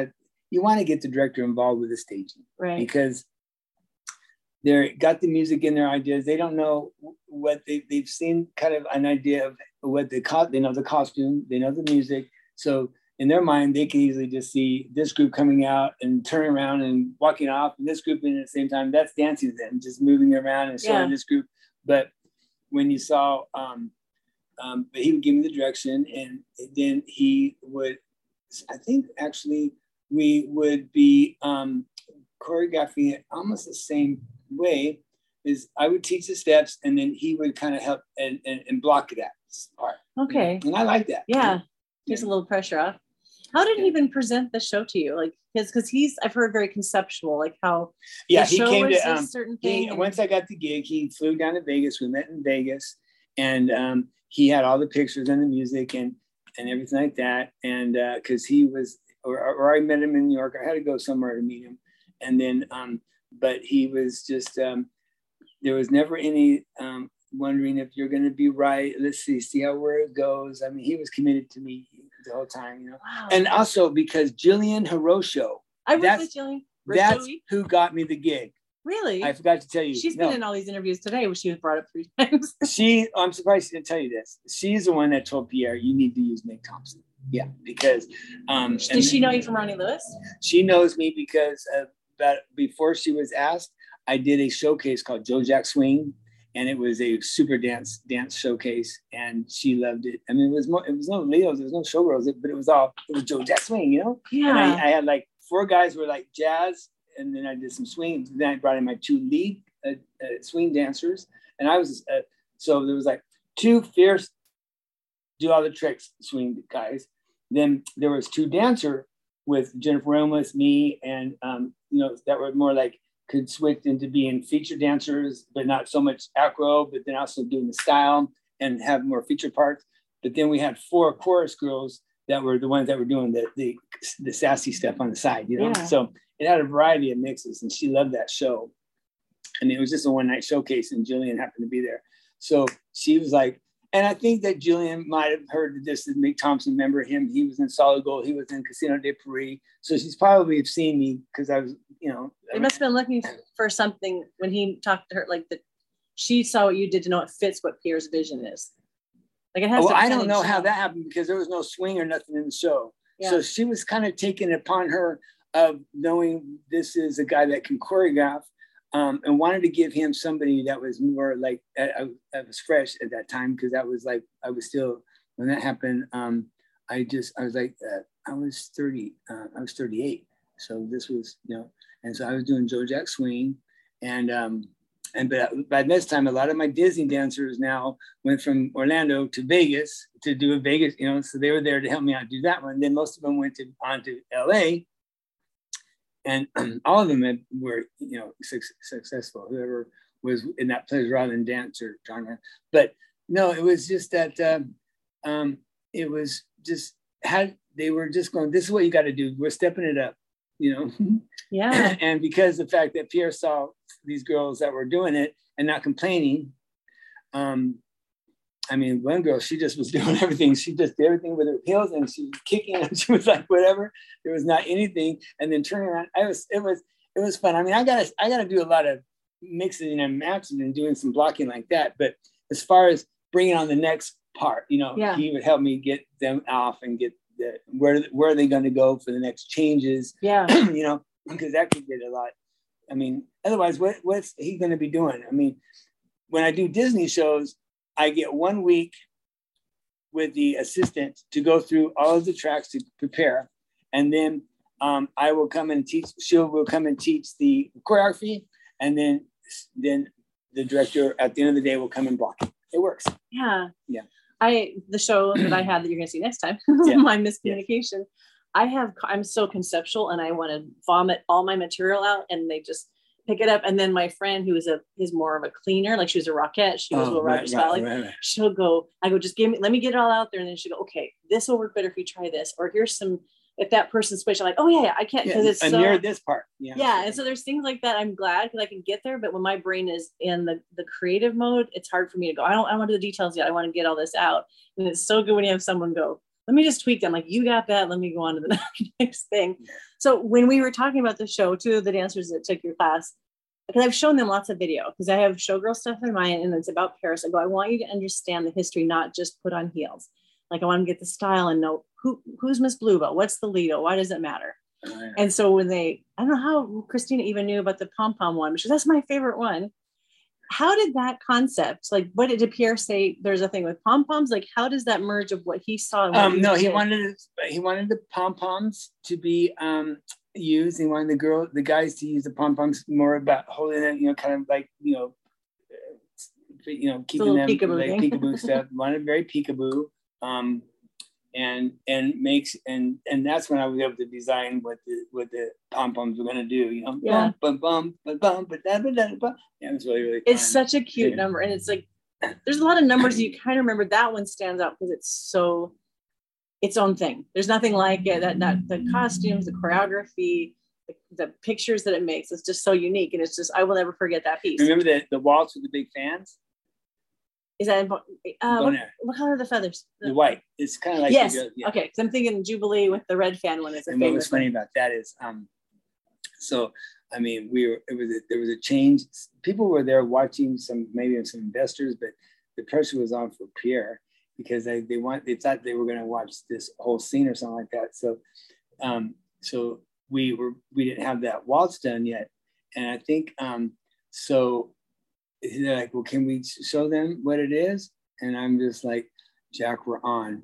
want to get the director involved with the staging, right? Because they got the music in their ideas. They don't know what they've seen, kind of an idea of what they know the costume, they know the music. So in their mind, they can easily just see this group coming out and turning around and walking off, and this group in at the same time. That's dancing to them, just moving around and showing this group. But when you saw, but he would give me the direction, and then he would, I think actually we would be choreographing it almost the same way. Is I would teach the steps, and then he would kind of help and block that part. Okay. And I like that. Yeah. Just a little pressure off. How did he even present the show to you? Like his, because he's, I've heard very conceptual, like how he came to a certain thing. Once I got the gig, he flew down to Vegas. We met in Vegas, and he had all the pictures and the music and everything like that. And because he was, or I met him in New York. I had to go somewhere to meet him, and then but he was just there was never any wondering if you're going to be right. Let's see how where it goes. I mean, he was committed to me the whole time, you know. Wow. And also because Jillian Hirosho, I worked with Jillian. That's who got me the gig. Really? I forgot to tell you. She's been in all these interviews today, where she was brought up 3 times. I'm surprised she didn't tell you this. She's the one that told Pierre, you need to use Mick Thompson. Yeah, because does she know you from Ronnie Lewis? She knows me because before she was asked, I did a showcase called Joe Jack Swing, and it was a super dance showcase, and she loved it. I mean, it was no Leos, there was no showgirls, but it was Joe Jack Swing, you know. Yeah. And I had like 4 guys who were like jazz, and then I did some swing. Then I brought in my 2 lead swing dancers, and I was so there was like 2 fierce do all the tricks swing guys. Then there was 2 dancer with Jennifer Ramos, me, and you know, that were more like could switch into being feature dancers, but not so much acro, but then also doing the style and have more feature parts. But then we had 4 chorus girls that were the ones that were doing the sassy stuff on the side, you know. Yeah. So it had a variety of mixes, and she loved that show. And it was just a one-night showcase, and Jillian happened to be there, so she was like. And I think that Jillian might have heard that this is Mick Thompson. Remember him? He was in Solid Gold. He was in Casino de Paris. So she's probably have seen me because I was, you know. They must have been looking for something when he talked to her. Like that, she saw what you did to know it fits what Pierre's vision is. Like it has. Well, I don't know how that happened because there was no swing or nothing in the show. Yeah. So she was kind of taking it upon her of knowing this is a guy that can choreograph. And wanted to give him somebody that was more like, I was fresh at that time because that was like, I was still, when that happened, I was like, I was 38. So this was, you know, and so I was doing Joe Jack Swing. And but by this time, a lot of my Disney dancers now went from Orlando to Vegas to do a Vegas, you know, so they were there to help me out do that one. Then most of them went on to LA. And all of them were, you know, successful. Whoever was in that plays rather than dancer genre. But no, it was just that it was just they were just going. This is what you got to do. We're stepping it up, you know. Yeah. And because the fact that Pierre saw these girls that were doing it and not complaining. I mean, one girl, she just was doing everything. She just did everything with her heels, and she was kicking, and she was like, whatever. There was not anything, and then turning around. It was fun. I mean, I gotta do a lot of mixing and matching and doing some blocking like that. But as far as bringing on the next part, you know, yeah. He would help me get them off and get where are they going to go for the next changes? Yeah, you know, because that could get a lot. I mean, otherwise, what's he going to be doing? I mean, when I do Disney shows. I get 1 week with the assistant to go through all of the tracks to prepare. And then I will come and teach, will come and teach the choreography. And then the director at the end of the day will come and block it. It works. Yeah. Yeah. The show that I had that you're going to see next time, yeah. My miscommunication. Yeah. I'm so conceptual and I want to vomit all my material out and they just pick it up. And then my friend who is more of a cleaner, like she was a Rockette, she was Rogers Valley. She'll go, I go, just let me get it all out there. And then she'll go, okay, this will work better if you try this. Or here's some, if that person's special, like, oh yeah, I can't because it's so. And near this part. Yeah. Yeah. And so there's things like that. I'm glad because I can get there. But when my brain is in the creative mode, it's hard for me to go, I don't want to do the details yet. I want to get all this out. And it's so good when you have someone go, let me just tweak them. Like, you got that. Let me go on to the next thing. So when we were talking about the show, 2 of the dancers that took your class, because I've shown them lots of video, because I have showgirl stuff in mind, and it's about Paris. I go, I want you to understand the history, not just put on heels. Like, I want them to get the style and know who's Miss Bluebell, what's the Lido, why does it matter? Oh, yeah. And so when I don't know how Christina even knew about the pom-pom one, because that's my favorite one. How did that concept, like, what did Pierre say? There's a thing with pom poms. Like, how does that merge of what he saw? And what he wanted the pom poms to be used. He wanted the guys to use the pom poms more about holding it, you know, kind of like, you know, keeping them peekaboo like peekaboo stuff. Wanted very peekaboo. and that's when I was able to design what the pom poms were gonna do, you know. Yeah. Bum, bum, bum, bum, ba, da, ba, da, ba. Yeah, it was really, really fun. It's such a cute number, and it's like there's a lot of numbers you kind of remember. That one stands out because it's so its own thing. There's nothing like it. That the costumes, the choreography, the pictures that it makes, it's just so unique, and it's just, I will never forget that piece. Remember the waltz with the big fans? Is that what color are the feathers? The white. It's kind of like, yes. Yeah. Okay, because I'm thinking Jubilee with the red fan one is a favorite. And what was funny about that is, so I mean, there was a change. People were there watching maybe some investors, but the pressure was on for Pierre because they thought they were going to watch this whole scene or something like that. So, we didn't have that waltz done yet, and I think they're like, well, can we show them what it is? And I'm just like, Jack, we're on.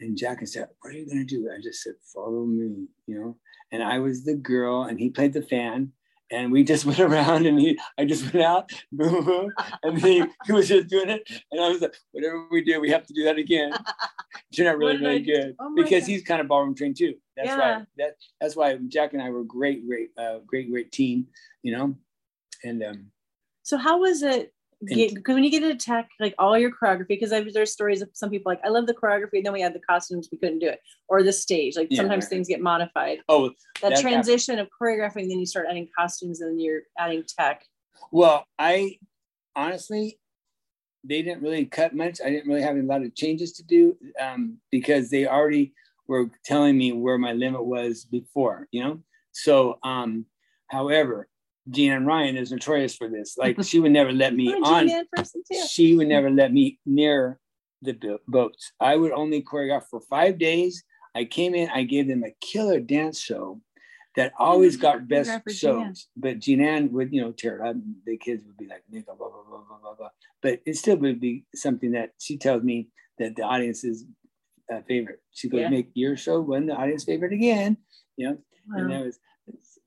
And Jack said, what are you gonna do? I just said, follow me, you know? And I was the girl, and he played the fan, and we just went around, and I just went out, boom, boom, and he was just doing it. And I was like, whatever we do, we have to do that again. You're not really, really good. Oh, because he's kind of ballroom trained too. That's why, that's why Jack and I were great team, you know? And, so how was it, because when you get to tech, like all your choreography, because there's stories of some people like, I love the choreography, and then we had the costumes, we couldn't do it, or the stage, like sometimes things get modified. Oh, that transition of choreographing, then you start adding costumes, and then you're adding tech. Well, I honestly, they didn't really cut much. I didn't really have a lot of changes to do because they already were telling me where my limit was before, you know? So, however, Jeanne Ryan is notorious for this. Like, she would never let me on. She would never let me near the boats. I would only choreograph for 5 days. I came in, I gave them a killer dance show that always got best shows. But Jeanne would, you know, tear it up. And the kids would be like, blah, blah, blah, blah, blah, blah. But it still would be something that she tells me that the audience's favorite. She goes, make your show win the audience favorite again. You know, and that was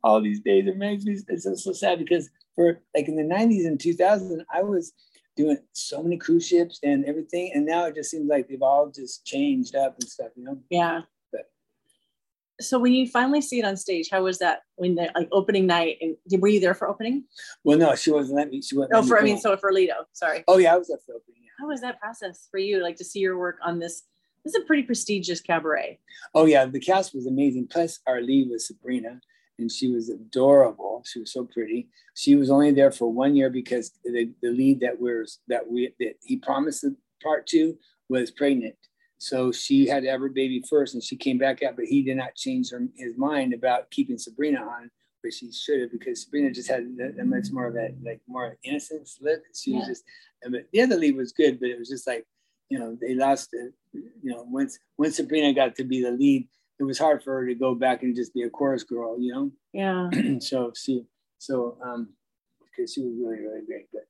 all these days. It makes me so sad because for like in the 90s and 2000s, I was doing so many cruise ships and everything. And now it just seems like they've all just changed up and stuff, you know? Yeah. But. So when you finally see it on stage, how was that when the like opening night, and were you there for opening? Well, no, she wasn't letting me. She wasn't. Oh, for, I mean, so for Lido, sorry. Oh yeah, I was there for opening. Yeah. How was that process for you? Like to see your work on this is a pretty prestigious cabaret. Oh yeah, the cast was amazing. Plus our lead was Sabrina. And she was adorable. She was so pretty. She was only there for 1 year because the lead that he promised the part to was pregnant. So she had to have her baby first, and she came back out. But he did not change his mind about keeping Sabrina on, but she should have, because Sabrina just had much more of that, like more innocence look. She was just. But the other lead was good, but it was just like, you know, they lost it. You know, once Sabrina got to be the lead, it was hard for her to go back and just be a chorus girl, you know? Yeah. Because she was really, really great. But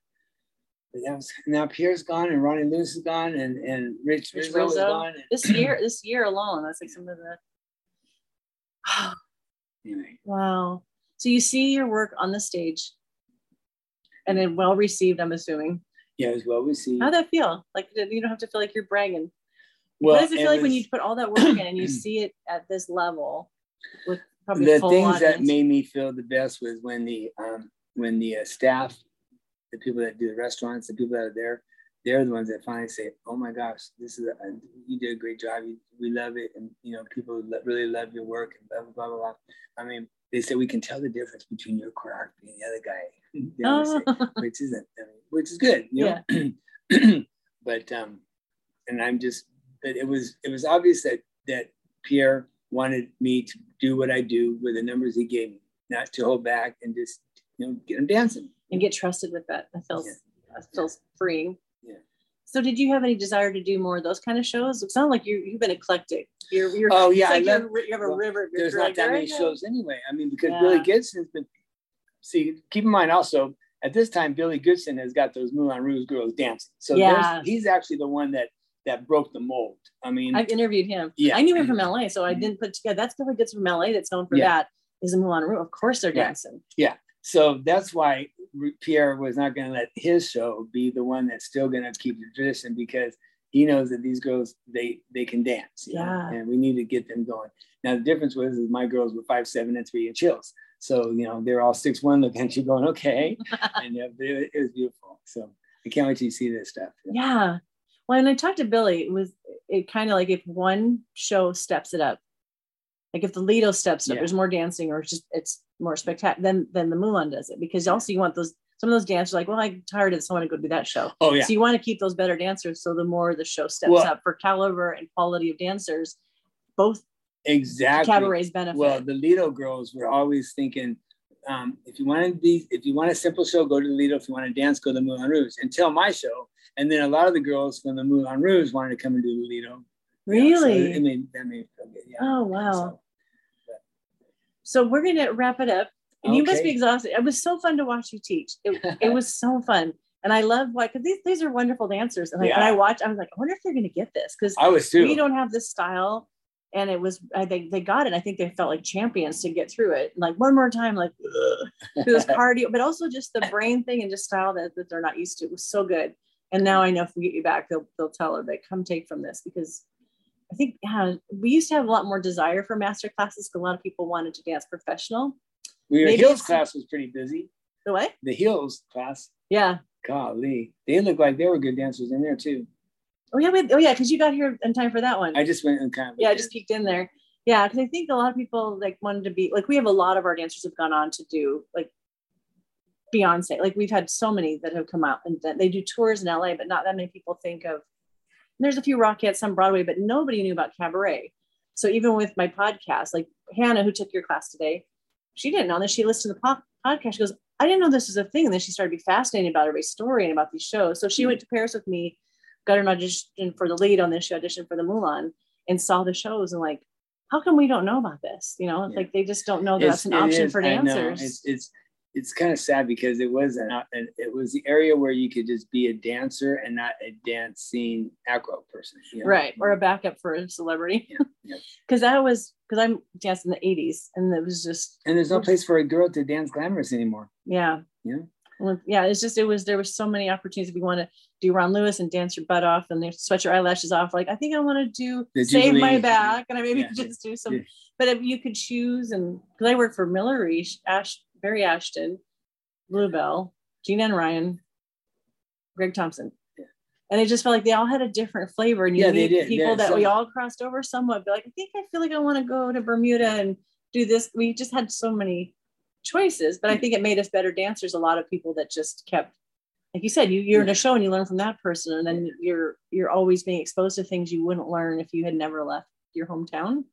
that was, now Pierre's gone, and Ronnie Lewis is gone, and Rich Rizzo is gone. And, this year alone, that's like some of the, anyway. Wow. So you see your work on the stage and then well-received, I'm assuming. Yeah, it was well-received. How'd that feel? Like, you don't have to feel like you're bragging. Well, what does it feel like when you put all that work in and you see it at this level? With probably the things that made me feel the best was when the staff, the people that do the restaurants, the people that are there, they're the ones that finally say, "Oh my gosh, this is you did a great job. We love it, and you know people really love your work and blah blah blah blah." I mean, they say we can tell the difference between your choreography and the other guy, say, which is good, you know? Yeah. But and I'm just. But it was obvious that Pierre wanted me to do what I do with the numbers he gave me, not to hold back and just, you know, get them dancing and get trusted with that. That feels freeing. Yeah. So did you have any desire to do more of those kind of shows? It sounds like you've been eclectic. You're oh yeah, like you have a river. There's not that many shows anyway. I mean, because Billy Gibson's been. See, keep in mind also at this time Billy Gibson has got those Moulin Rouge girls dancing. So he's actually the one that broke the mold. I mean, I've interviewed him. Yeah. I knew him from LA, so I didn't put together. That's Billy Gibson from LA that's known for that is a Moulin Rouge. Of course they're dancing. Yeah. So that's why Pierre was not going to let his show be the one that's still going to keep the tradition, because he knows that these girls, they can dance, you know? And we need to get them going. Now, the difference was is my girls were 5'7" and 3-inch heels. So, you know, they're all 6'1", looking at you going, okay. And it was beautiful. So I can't wait till you see this stuff. Yeah. Well, and I talked to Billy, it kind of like if one show steps it up, like if the Lido steps it up, there's more dancing or just, it's more spectacular than the Mulan does it. Because also you want those, some of those dancers like, well, I'm tired of this, I want to go do that show. Oh, yeah. So you want to keep those better dancers. So the more the show steps up for caliber and quality of dancers, both cabarets benefit. Well, the Lido girls were always thinking, if you want a simple show, go to the Lido. If you want to dance, go to the Moulin Rouge until my show. And then a lot of the girls from the Moulin Rouge wanted to come and do the Lido. Really? Yeah, so that made feel good. Yeah. Oh, wow. So we're going to wrap it up. And okay. You must be exhausted. It was so fun to watch you teach. It was so fun. And I love why, because these are wonderful dancers. And when I watched, I was like, I wonder if they're going to get this. Because we don't have this style. And it was, I think they got it. I think they felt like champions to get through it. Like one more time, like this cardio, but also just the brain thing and just style that they're not used to. It was so good. And now I know if we get you back, they'll tell her that come take from this, because I think we used to have a lot more desire for master classes because a lot of people wanted to dance professional. Maybe heels class was pretty busy. The what? The heels class. Yeah. Golly. They looked like they were good dancers in there too. Oh yeah. Because you got here in time for that one. I just went in kind of. Yeah. I just peeked in there. Yeah. Because I think a lot of people like wanted to be like, we have a lot of our dancers have gone on to do like Beyonce. Like we've had so many that have come out and that they do tours in LA, but not that many people think of. There's a few Rockettes, some Broadway, but nobody knew about cabaret. So even with my podcast, like Hannah, who took your class today, she didn't know this. She listened to the podcast. She goes, I didn't know this was a thing. And then she started to be fascinated about everybody's story and about these shows. So she went to Paris with me, got an audition for the lead on this show, auditioned for the Mulan, and saw the shows and like, how come we don't know about this? You know, like they just don't know that's an option for dancers. It's kind of sad because it was the area where you could just be a dancer and not a dancing acro person. You know? Right. Or a backup for a celebrity. Yeah. Because I'm dancing in the 80s and it was just. And there's no place for a girl to dance glamorous anymore. Yeah. Yeah. Well, yeah. There were so many opportunities. If you want to do Ron Lewis and dance your butt off and sweat your eyelashes off. Like, I think I want to do Save My Back. And I maybe just do some, but if you could choose because I work for Miller East, Barry Ashton, Bluebell, Gina and Ryan, Greg Thompson. Yeah. And it just felt like they all had a different flavor. And you meet people that we all crossed over somewhat. But like, I feel like I want to go to Bermuda and do this. We just had so many choices, but I think it made us better dancers. A lot of people that just kept, like you said, you're in a show and you learn from that person. And then you're always being exposed to things you wouldn't learn if you had never left your hometown.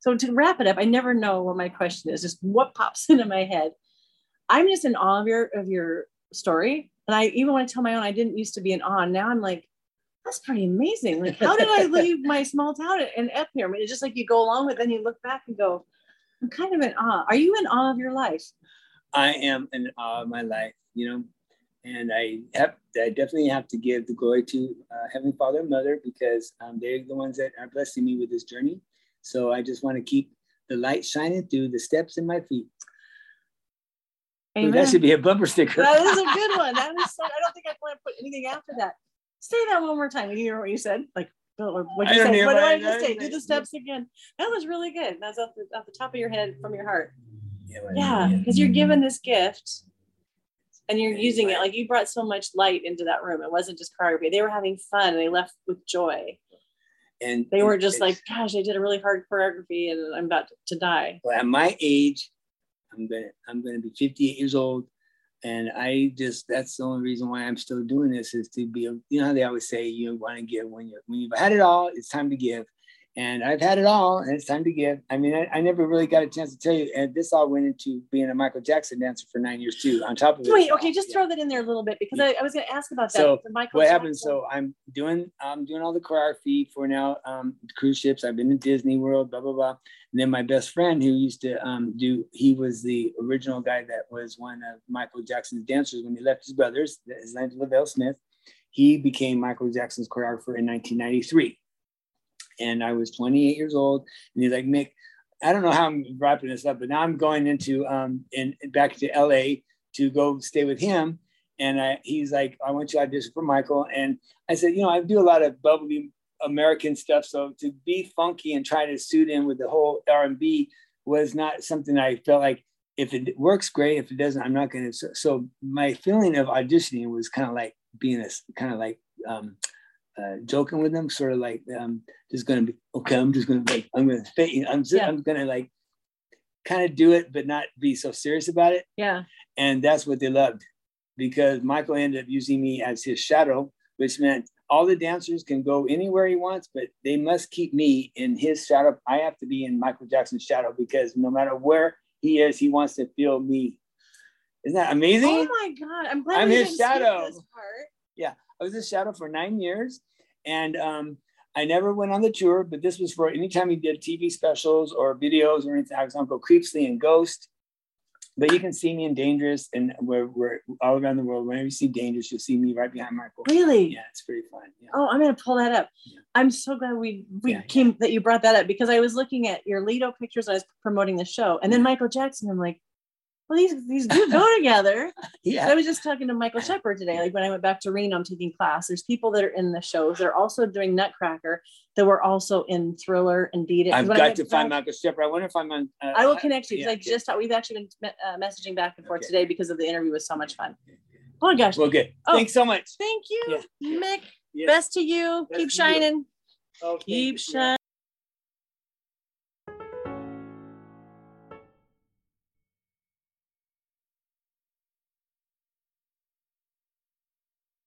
So to wrap it up, I never know what my question is, just what pops into my head. I'm just in awe of your story. And I even want to tell my own, I didn't used to be in awe. Now I'm like, that's pretty amazing. Like, how did I leave my small town and up here? I mean, it's just like you go along with it and you look back and go, I'm kind of in awe. Are you in awe of your life? I am in awe of my life, you know, and I definitely have to give the glory to Heavenly Father and Mother because they're the ones that are blessing me with this journey. So I just want to keep the light shining through the steps in my feet. Amen. Ooh, that should be a bumper sticker. That is a good one. I don't think I want to put anything after that. Say that one more time. You hear what you said? Like, what you said? What do I just say? Do the steps again. That was really good. That's off the top of your head, from your heart. Yeah, because you're given this gift and you're using it. Like you brought so much light into that room. It wasn't just choreography. They were having fun and they left with joy. And they were just like, gosh, I did a really hard choreography and I'm about to die. Well, at my age, I'm gonna be 58 years old. And that's the only reason why I'm still doing this is to be, you know, they always say you want to give when you've had it all, it's time to give. And I've had it all and it's time to give. I mean, I never really got a chance to tell you. And this all went into being a Michael Jackson dancer for 9 years too, on top of it. Wait, okay, just throw that in there a little bit because I was going to ask about that. So what happened, so I'm doing all the choreography for now, cruise ships. I've been to Disney World, blah, blah, blah. And then my best friend who used to he was the original guy that was one of Michael Jackson's dancers when he left his brothers, his name is Lavelle Smith. He became Michael Jackson's choreographer in 1993. And I was 28 years old. And he's like, Mick, I don't know how I'm wrapping this up, but now I'm going back to LA to go stay with him. And he's like, I want you to audition for Michael. And I said, you know, I do a lot of bubbly American stuff. So to be funky and try to suit in with the whole R&B was not something I felt like, if it works, great. If it doesn't, I'm not going to. So my feeling of auditioning was kind of like being a kind of like joking with them, sort of like just going to be, okay, I'm just going to like, I'm going to fit, you know, I'm going to like kind of do it, but not be so serious about it. Yeah. And that's what they loved, because Michael ended up using me as his shadow, which meant all the dancers can go anywhere he wants, but they must keep me in his shadow. I have to be in Michael Jackson's shadow, because no matter where he is, he wants to feel me. Isn't that amazing? Oh my God. I'm glad I'm his shadow. This part. Yeah. I was his shadow for 9 years. And I never went on the tour, but this was for any time he did TV specials or videos or anything. I was Uncle Creepsley and Ghost. But you can see me in Dangerous, and we're all around the world. Whenever you see Dangerous, you'll see me right behind Michael. Really? Yeah, it's pretty fun. Yeah. Oh, I'm going to pull that up. Yeah. I'm so glad we came that you brought that up, because I was looking at your Lido pictures as I was promoting the show, and then Michael Jackson. I'm like, well, these do go together. Yeah. So I was just talking to Michael Shepherd today. Like when I went back to Reno, I'm taking class. There's people that are in the shows. They're also doing Nutcracker. That were also in Thriller and Beat It. I've got to find Michael Shepherd. I wonder if I'm on. I will connect you, because I just thought we've actually been messaging back and forth today because of the interview. Was so much fun. Oh my gosh. Well, good. Oh, thanks so much. Thank you, Mick. Yes. Best to you. Best Keep shining. You. Oh, Keep shining.